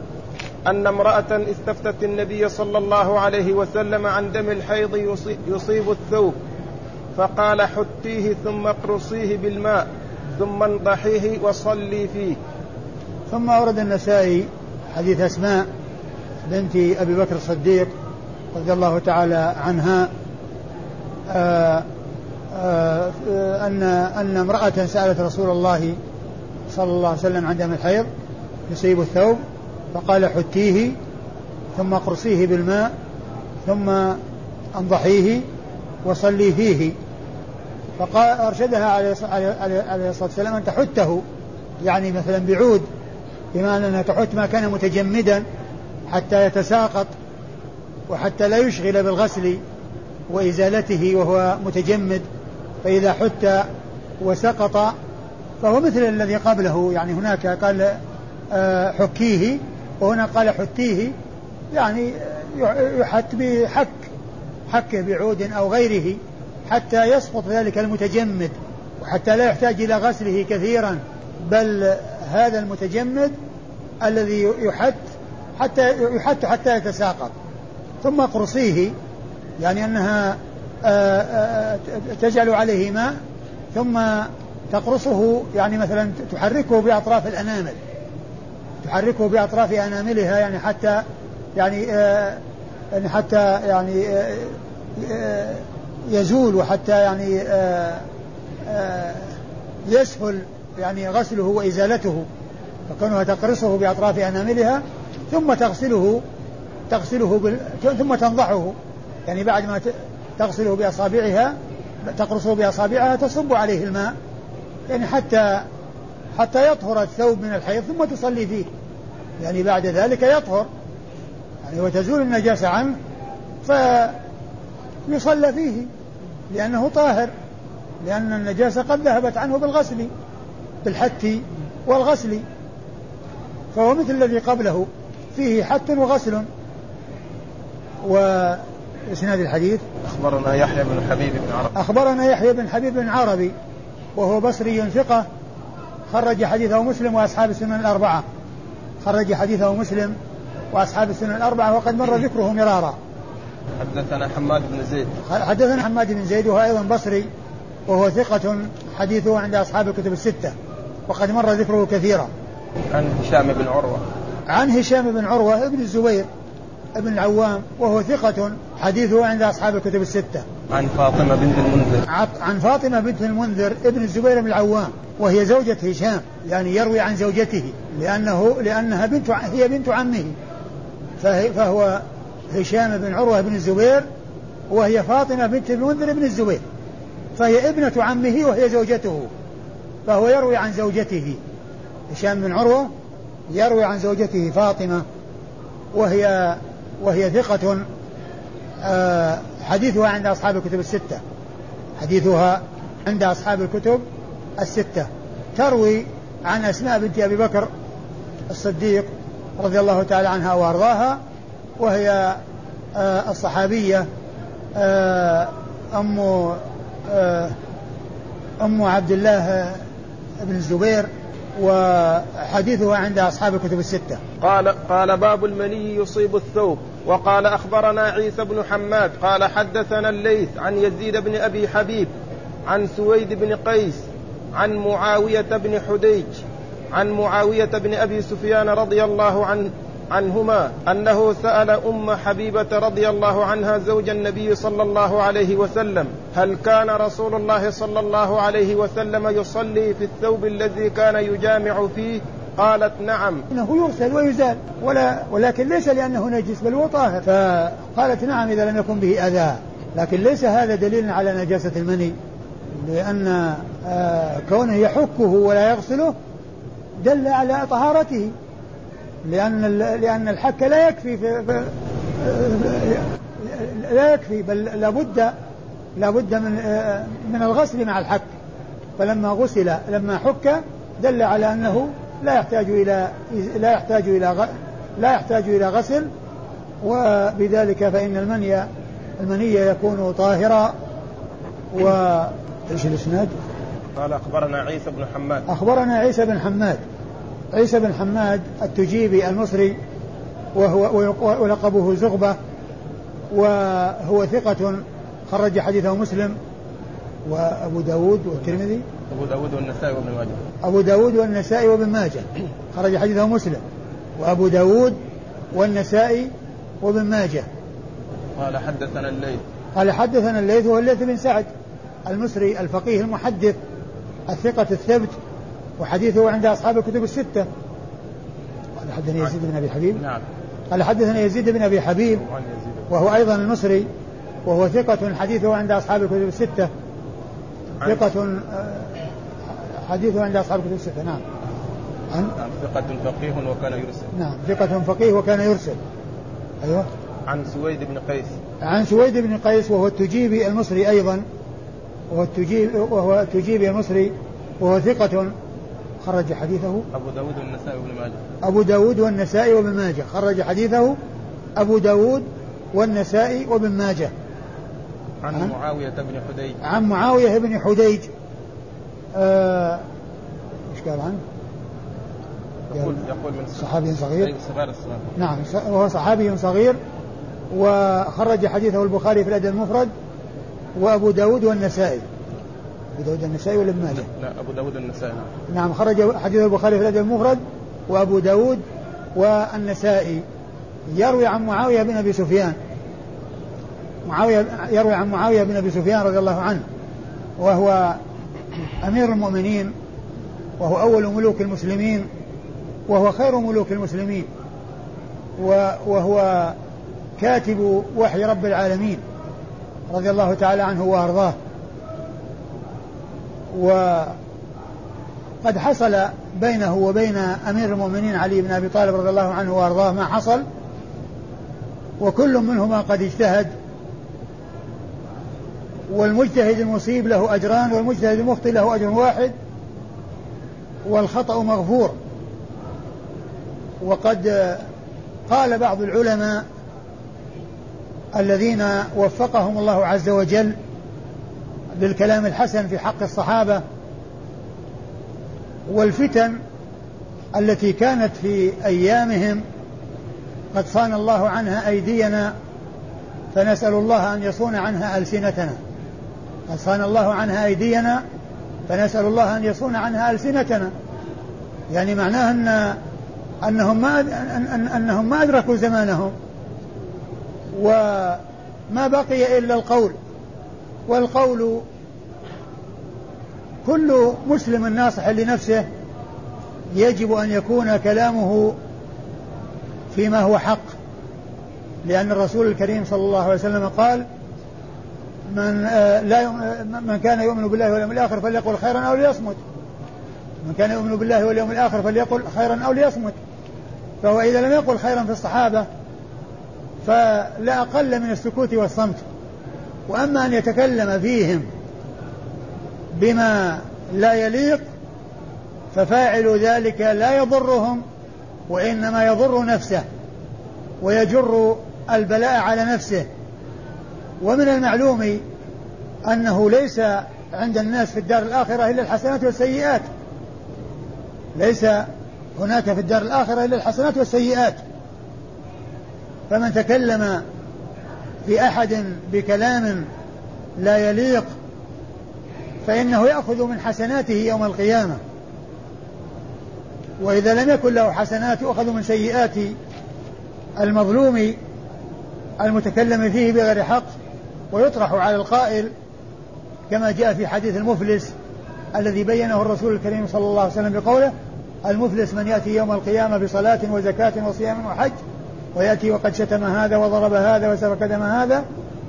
أن امرأة استفتت النبي صلى الله عليه وسلم عن دم الحيض يصيب الثوب، فقال حتيه ثم اقرصيه بالماء ثم انضحيه وصلي فيه. ثم أورد النسائي حديث أسماء بنت أبي بكر الصديق رضي الله تعالى عنها أن امرأة سألت رسول الله صلى الله عليه وسلم عن دم الحيض يصيب الثوب، فقال حتيه ثم اقرصيه بالماء ثم انضحيه وصلي فيه. فقال أرشدها عليه الصلاة والسلام أن تحته، يعني مثلا بعود، بما أنها تحت ما كان متجمدا حتى يتساقط وحتى لا يشغل بالغسل وإزالته وهو متجمد، فإذا حت وسقط فهو مثل الذي قبله. يعني هناك قال حكيه وهنا قال حتيه، يعني يحت بحك، حكه بعود أو غيره حتى يسقط ذلك المتجمد وحتى لا يحتاج إلى غسله كثيرا، بل هذا المتجمد الذي يحت حتى يتساقط. ثم قرصيه يعني أنها تجعل عليه ماء ثم تقرصه، يعني مثلا تحركه بأطراف الأنامل، تحركه بأطراف أناملها يعني حتى يعني حتى يعني يزول وحتى يعني يسهل يعني غسله وإزالته، فكونها تقرصه بأطراف أناملها ثم تغسله ثم تنضحه، يعني بعد ما تغسله بأصابعها تقرصه بأصابعها تصب عليه الماء، يعني حتى يطهر الثوب من الحيض ثم تصلي فيه، يعني بعد ذلك يطهر يعني وتزول النجاسة عنه فيصلى فيه لأنه طاهر، لأن النجاسة قد ذهبت عنه بالغسل، بالحت والغسل، فهو مثل الذي قبله فيه حت وغسل. وإسناد الحديث أخبرنا يحيى بن حبيب بن عربي، أخبرنا يحيى بن حبيب بن عربي وهو بصري ثقة خرج حديثه مسلم وأصحاب السنن الأربعة، خرج حديثه مسلم وأصحاب السنن الأربعة وقد مر ذكره مرارا. حدثنا حماد بن زيد، حدثنا حماد بن زيد وهو أيضا بصري وهو ثقة حديثه عند أصحاب الكتب الستة وقد مر ذكره كثيرا. عن هشام بن عروة، عن هشام بن عروة ابن الزبير ابن العوام وهو ثقة حديثه عند أصحاب الكتب الستة. عن فاطمة بنت المنذر، عن فاطمة بنت المنذر ابن الزبير بن العوام وهي زوجة هشام، يعني يروي عن زوجته لأنها هي بنت عمه، فهو هشام بن عروة بن الزبير وهي فاطمة بنت المنذر بن الزبير، فهي ابنة عمه وهي زوجته، فهو يروي عن زوجته. هشام بن عروة يروي عن زوجته فاطمة وهي ثقة حديثها عند أصحاب الكتب الستة، حديثها عند أصحاب الكتب الستة. تروي عن أسماء بنت أبي بكر الصديق رضي الله تعالى عنها وأرضاها، وهي الصحابية أم عبد الله بن الزبير، وحديثها عند أصحاب الكتب الستة. قال باب المني يصيب الثوب. وقال أخبرنا عيسى بن حماد قال حدثنا الليث عن يزيد بن أبي حبيب عن سويد بن قيس عن معاوية بن حديج عن معاوية بن أبي سفيان رضي الله عنهما أنه سأل أم حبيبة رضي الله عنها زوج النبي صلى الله عليه وسلم هل كان رسول الله صلى الله عليه وسلم يصلي في الثوب الذي كان يجامع فيه؟ قالت نعم. إنه يغسل ويزال ولكن ليس لأنه نجس بل هو طاهر. فقالت نعم إذا لم يكن به أذى، لكن ليس هذا دليل على نجاسة المني، لأن كونه يحكه ولا يغسله دل على طهارته، لأن الحك لا يكفي بل لابد من الغسل مع الحك. فلما غسل لما حك دل على أنه لا يحتاج إلى غسل، وبذلك فإن المني يكون طاهرا. وإيش الإسناد؟ قال أخبرنا عيسى بن حماد. أخبرنا عيسى بن حماد، عيسى بن حماد التجيبي المصري، ولقبه زغبة، وهو ثقة خرج حديثه مسلم وأبو داود والترمذي. أبو داود والنسائي وابن ماجه. أبو داود والنسائي وابن ماجه خرج حديثه مسلم وأبو داود والنسائي وابن ماجه. قال حدثنا الليث. قال حدثنا الليث هو الليث بن سعد المصري الفقيه المحدث الثقة الثبت، وحديثه عند أصحاب الكتب الستة. قال حدثنا يزيد بن أبي حبيب. نعم. قال حدثنا يزيد بن أبي حبيب وهو أيضا المصري وهو ثقة حديثه عند أصحاب الكتب الستة. ثقة حديثه عند أصحاب الكتب الستة. نعم. ثقة فقيه وكان يرسل. نعم ثقة فقيه وكان يرسل. أيوه. عن سويد بن قيس. عن سويد بن قيس وهو التجيبي المصري أيضا، وهو التجيبي المصري وهو ثقة خرج حديثه أبو داود والنسائي وابن ماجه. أبو داود والنسائي وابن ماجه خرج حديثه أبو داود والنسائي وابن ماجه. عن معاوية بن حديج. عن معاوية بن حديج. إيش قال عنه؟ يقول من صحابي صغير. نعم وهو صحابي صغير، وخرج حديثه البخاري في الأدب المفرد وأبو داود والنسائي. أبو داود النسائي ولا ابن ماجه؟ لا أبو داود النسائي. نعم خرج حديث البخاري في الأدب المفرد وأبو داود والنسائي. يروي عن معاوية بن أبي سفيان. يروي عن معاوية بن أبي سفيان رضي الله عنه، وهو أمير المؤمنين، وهو أول ملوك المسلمين، وهو خير ملوك المسلمين، وهو كاتب وحي رب العالمين رضي الله تعالى عنه وأرضاه. وقد حصل بينه وبين أمير المؤمنين علي بن أبي طالب رضي الله عنه وأرضاه ما حصل، وكل منهما قد اجتهد، والمجتهد المصيب له أجران والمجتهد المخطئ له أجر واحد، والخطأ مغفور. وقد قال بعض العلماء الذين وفقهم الله عز وجل للكلام الحسن في حق الصحابة والفتن التي كانت في أيامهم قد صان الله عنها أيدينا، فنسأل الله أن يصون عنها ألسنتنا. قد صان الله عنها أيدينا فنسأل الله أن يصون عنها ألسنتنا، يعني معناه أنهم ما أدركوا زمانهم وما بقي إلا القول، والقول كل مسلم ناصح لنفسه يجب أن يكون كلامه فيما هو حق، لأن الرسول الكريم صلى الله عليه وسلم قال من كان يؤمن بالله واليوم الآخر فليقل خيرا أو ليصمت. من كان يؤمن بالله واليوم الآخر فليقل خيرا أو ليصمت. فهو إذا لم يقل خيرا في الصحابة فلا أقل من السكوت والصمت. وأما أن يتكلم فيهم بما لا يليق ففاعل ذلك لا يضرهم وإنما يضر نفسه ويجر البلاء على نفسه. ومن المعلوم أنه ليس عند الناس في الدار الآخرة إلا الحسنات والسيئات، ليس هناك في الدار الآخرة إلا الحسنات والسيئات، فمن تكلم في أحد بكلام لا يليق فإنه يأخذ من حسناته يوم القيامة، وإذا لم يكن له حسنات أخذ من سيئات المظلوم المتكلم فيه بغير حق ويطرح على القائل، كما جاء في حديث المفلس الذي بينه الرسول الكريم صلى الله عليه وسلم بقوله: المفلس من يأتي يوم القيامة بصلاة وزكاة وصيام وحج ويأتي وقد شتم هذا وضرب هذا وسفك دم هذا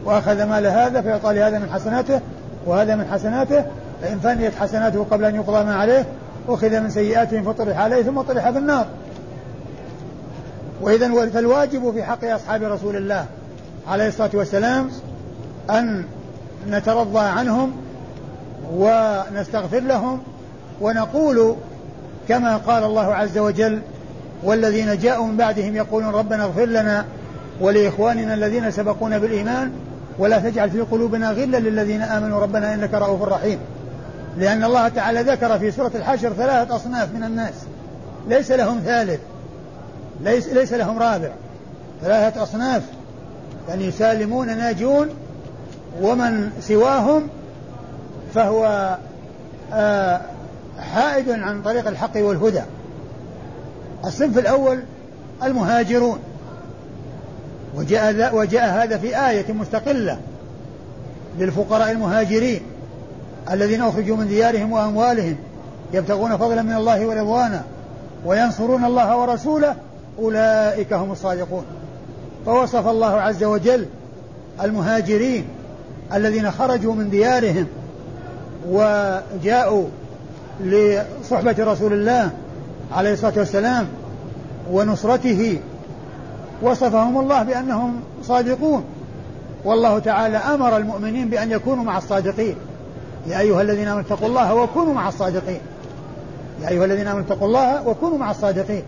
وأخذ مال هذا فيعطى لهذا من حسناته وهذا من حسناته، فإن فنيت حسناته قبل أن يقضى ما عليه أخذ من سيئاته فطرح عليه ثم طرح في النار. وإذن فالواجب في حق أصحاب رسول الله عليه الصلاة والسلام أن نترضى عنهم ونستغفر لهم ونقول كما قال الله عز وجل: والذين جاءوا من بعدهم يقولون ربنا اغفر لنا ولإخواننا الذين سبقونا بالإيمان ولا تجعل في قلوبنا غلا للذين آمنوا ربنا إنك رؤوف رحيم. لأن الله تعالى ذكر في سورة الحشر 3 أصناف من الناس ليس لهم ثالث، ليس لهم رابع، 3 أصناف، يعني سالمون ناجون، ومن سواهم فهو حائد عن طريق الحق والهدى. الصنف الأول المهاجرون، وجاء هذا في آية مستقلة للفقراء المهاجرين الذين أخرجوا من ديارهم وأموالهم يبتغون فضلا من الله ورضوانه وينصرون الله ورسوله أولئك هم الصادقون. فوصف الله عز وجل المهاجرين الذين خرجوا من ديارهم وجاءوا لصحبة رسول الله عليه الصلاة والسلام ونصرته، وصفهم الله بأنهم صادقون. والله تعالى أمر المؤمنين بأن يكونوا مع الصادقين: يا أيها الذين آمنوا اتقوا الله وكونوا مع الصادقين، يا أيها الذين آمنوا اتقوا الله وكونوا مع الصادقين.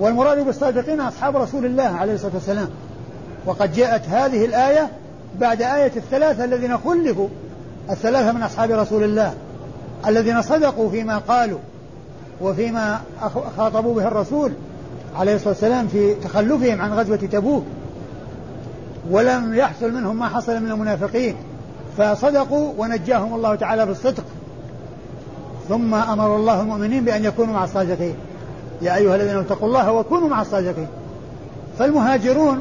والمراد بالصادقين أصحاب رسول الله عليه الصلاة والسلام. وقد جاءت هذه الآية بعد آية 3 الذين خلفوا، 3 من أصحاب رسول الله الذين صدقوا فيما قالوا وفيما خاطبوا به الرسول عليه الصلاة والسلام في تخلفهم عن غزوة تبوك، ولم يحصل منهم ما حصل من المنافقين، فصدقوا ونجاهم الله تعالى بالصدق. ثم أمر الله المؤمنين بأن يكونوا مع الصادقين: يا أيها الذين اتقوا الله وكونوا مع الصادقين. فالمهاجرون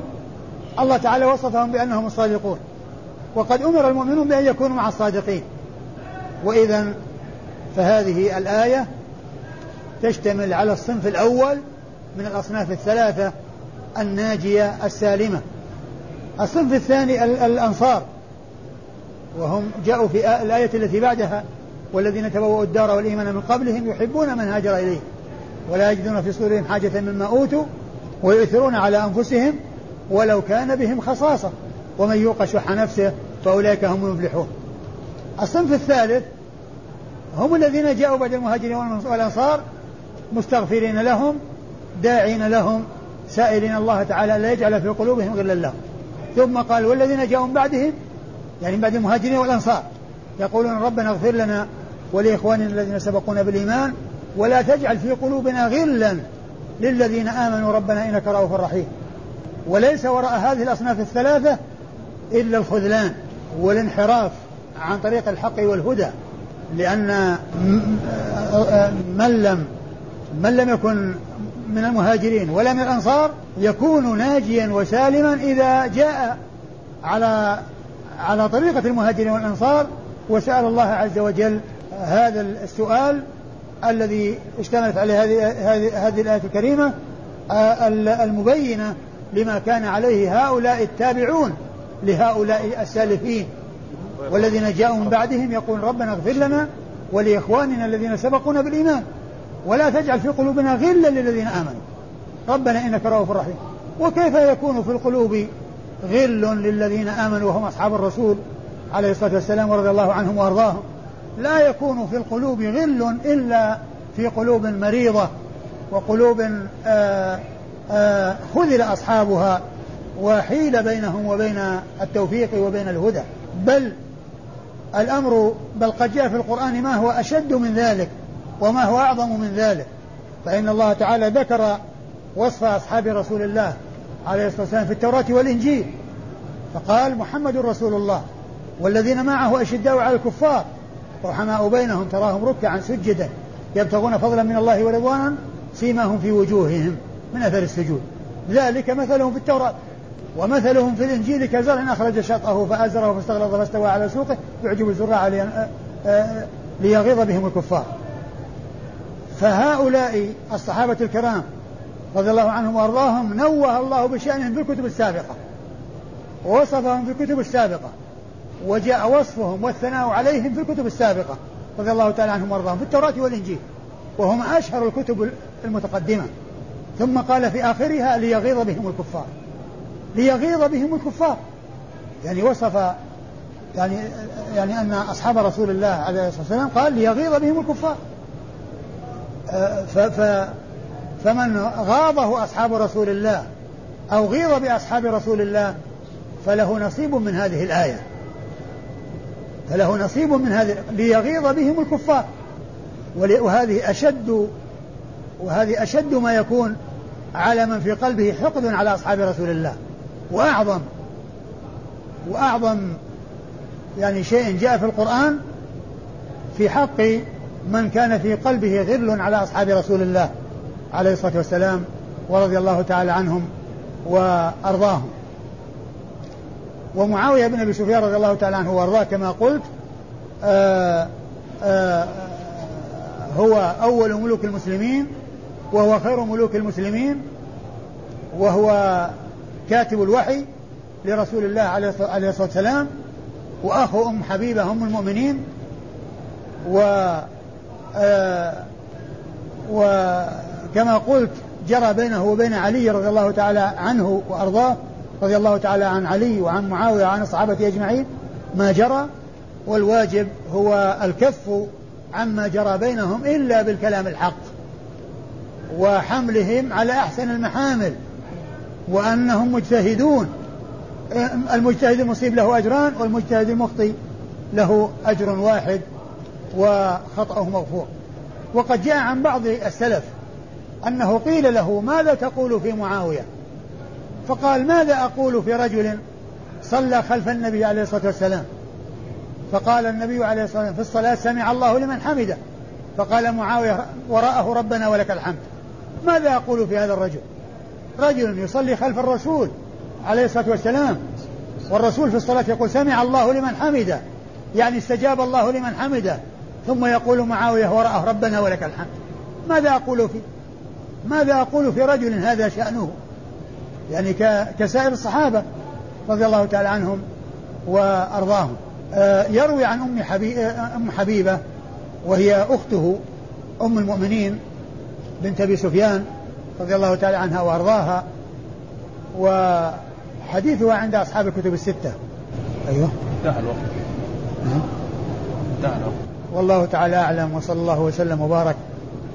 الله تعالى وصفهم بأنهم الصادقون، وقد أمر المؤمنون بأن يكونوا مع الصادقين. وإذن فهذه الآية تشتمل على الصنف الأول من الأصناف 3 الناجية السالمة. الصنف الثاني الأنصار، وهم جاءوا في الآية التي بعدها: والذين تبوأوا الدار والإيمان من قبلهم يحبون من هاجر إليه ولا يجدون في صدورهم حاجة مما أوتوا ويؤثرون على أنفسهم ولو كان بهم خصاصة ومن يوق شح نفسه فأولئك هم المفلحون. الصنف الثالث هم الذين جاءوا بعد المهاجرين والأنصار مستغفرين لهم داعين لهم سائلين الله تعالى لا يجعل في قلوبهم غلا لهم. ثم قال: والذين جاءوا بعدهم، يعني بعد المهاجرين والأنصار، يقولون ربنا اغفر لنا ولإخواننا الذين سبقونا بالإيمان ولا تجعل في قلوبنا غلا للذين آمنوا ربنا إنك رؤوف رحيم. وليس وراء هذه الأصناف 3 إلا الخذلان والانحراف عن طريق الحق والهدى، لأن من لم يكن من المهاجرين ولا من الأنصار يكون ناجيا وسالما إذا جاء على طريقة المهاجرين والأنصار وسأل الله عز وجل هذا السؤال الذي اشتملت عليه هذه الآية الكريمة المبينة لما كان عليه هؤلاء التابعون لهؤلاء السالفين. والذين جاءوا من بعدهم يقول ربنا اغفر لنا ولإخواننا الذين سبقونا بالإيمان ولا تجعل في قلوبنا غلا للذين آمنوا ربنا إنك رؤوف رحيم. وكيف يكون في القلوب غل للذين آمنوا وهم أصحاب الرسول عليه الصلاة والسلام ورضي الله عنهم وأرضاهم. لا يكون في القلوب غل إلا في قلوب مريضة وقلوب خذل أصحابها وحيل بينهم وبين التوفيق وبين الهدى. بل قد جاء في القرآن ما هو أشد من ذلك وما هو أعظم من ذلك. فإن الله تعالى ذكر وصف أصحاب رسول الله عليه الصلاة والسلام في التوراة والإنجيل فقال محمد رسول الله والذين معه أشداء على الكفار رحماء بينهم تراهم ركعا سجدا يبتغون فضلا من الله ورضوانا سيماهم في وجوههم من أثر السجود ذلك مثلهم في التوراة ومثلهم في الإنجيل كزرع أخرج شطأه فأزره فاستغلظ فاستوى على سوقه يعجب الزراع ليغيظ بهم الكفار. فهؤلاء الصحابة الكرام رضي الله عنهم وارضاهم نوه الله بشأنهم بالكتب السابقة ووصفهم في الكتب السابقة وجاء وصفهم والثناء عليهم في الكتب السابقة رضي الله تعالى عنهم وارضاهم في التوراة والإنجيل وهم أشهر الكتب المتقدمة. ثم قال في آخرها ليغيظ بهم الكفار يعني وصف يعني أن أصحاب رسول الله عليه الصلاة والسلام قال ليغيظ بهم الكفار. فمن غاضه أصحاب رسول الله أو غيظ بأصحاب رسول الله فله نصيب من هذه الآية ليغيظ بهم الكفار. وهذه أشد ما يكون على من في قلبه حقد على أصحاب رسول الله وأعظم يعني شيء جاء في القرآن في حق من كان في قلبه غل على أصحاب رسول الله عليه الصلاة والسلام ورضي الله تعالى عنهم وأرضاهم. ومعاوية بن أبي سفيان رضي الله تعالى عنه وأرضاه كما قلت هو أول ملوك المسلمين وهو خير ملوك المسلمين وهو كاتب الوحي لرسول الله عليه الصلاة والسلام وأخو أم حبيبة أم المؤمنين وكما قلت جرى بينه وبين علي رضي الله تعالى عنه وأرضاه رضي الله تعالى عن علي وعن معاوية وعن الصحابة أجمعين ما جرى. والواجب هو الكف عما جرى بينهم إلا بالكلام الحق وحملهم على أحسن المحامل وأنهم مجتهدون. المجتهد المصيب له أجران والمجتهد المخطئ له أجر واحد وخطأه مغفور. وقد جاء عن بعض السلف أنه قيل له ماذا تقول في معاوية فقال ماذا أقول في رجل صلى خلف النبي عليه الصلاة والسلام فقال النبي عليه الصلاة والسلام في الصلاة سمع الله لمن حمده فقال معاوية وراءه ربنا ولك الحمد. ماذا أقول في هذا الرجل؟ رجل يصلي خلف الرسول عليه الصلاة والسلام والرسول في الصلاة يقول سمع الله لمن حمده يعني استجاب الله لمن حمده ثم يقول معاوية وراءه ربنا ولك الحمد. ماذا أقول في رجل هذا شأنه يعني كسائر الصحابة رضي الله تعالى عنهم وأرضاهم. يروي عن أم حبيبة وهي أخته أم المؤمنين بنت أبي سفيان رضي الله تعالى عنها وأرضاها وحديثها عند أصحاب الكتب الستة. أيوه انتهى الوقت. والله تعالى أعلم وصلى الله وسلم وبارك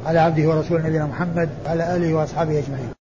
على عبده ورسوله نبينا محمد على آله وأصحابه أجمعين.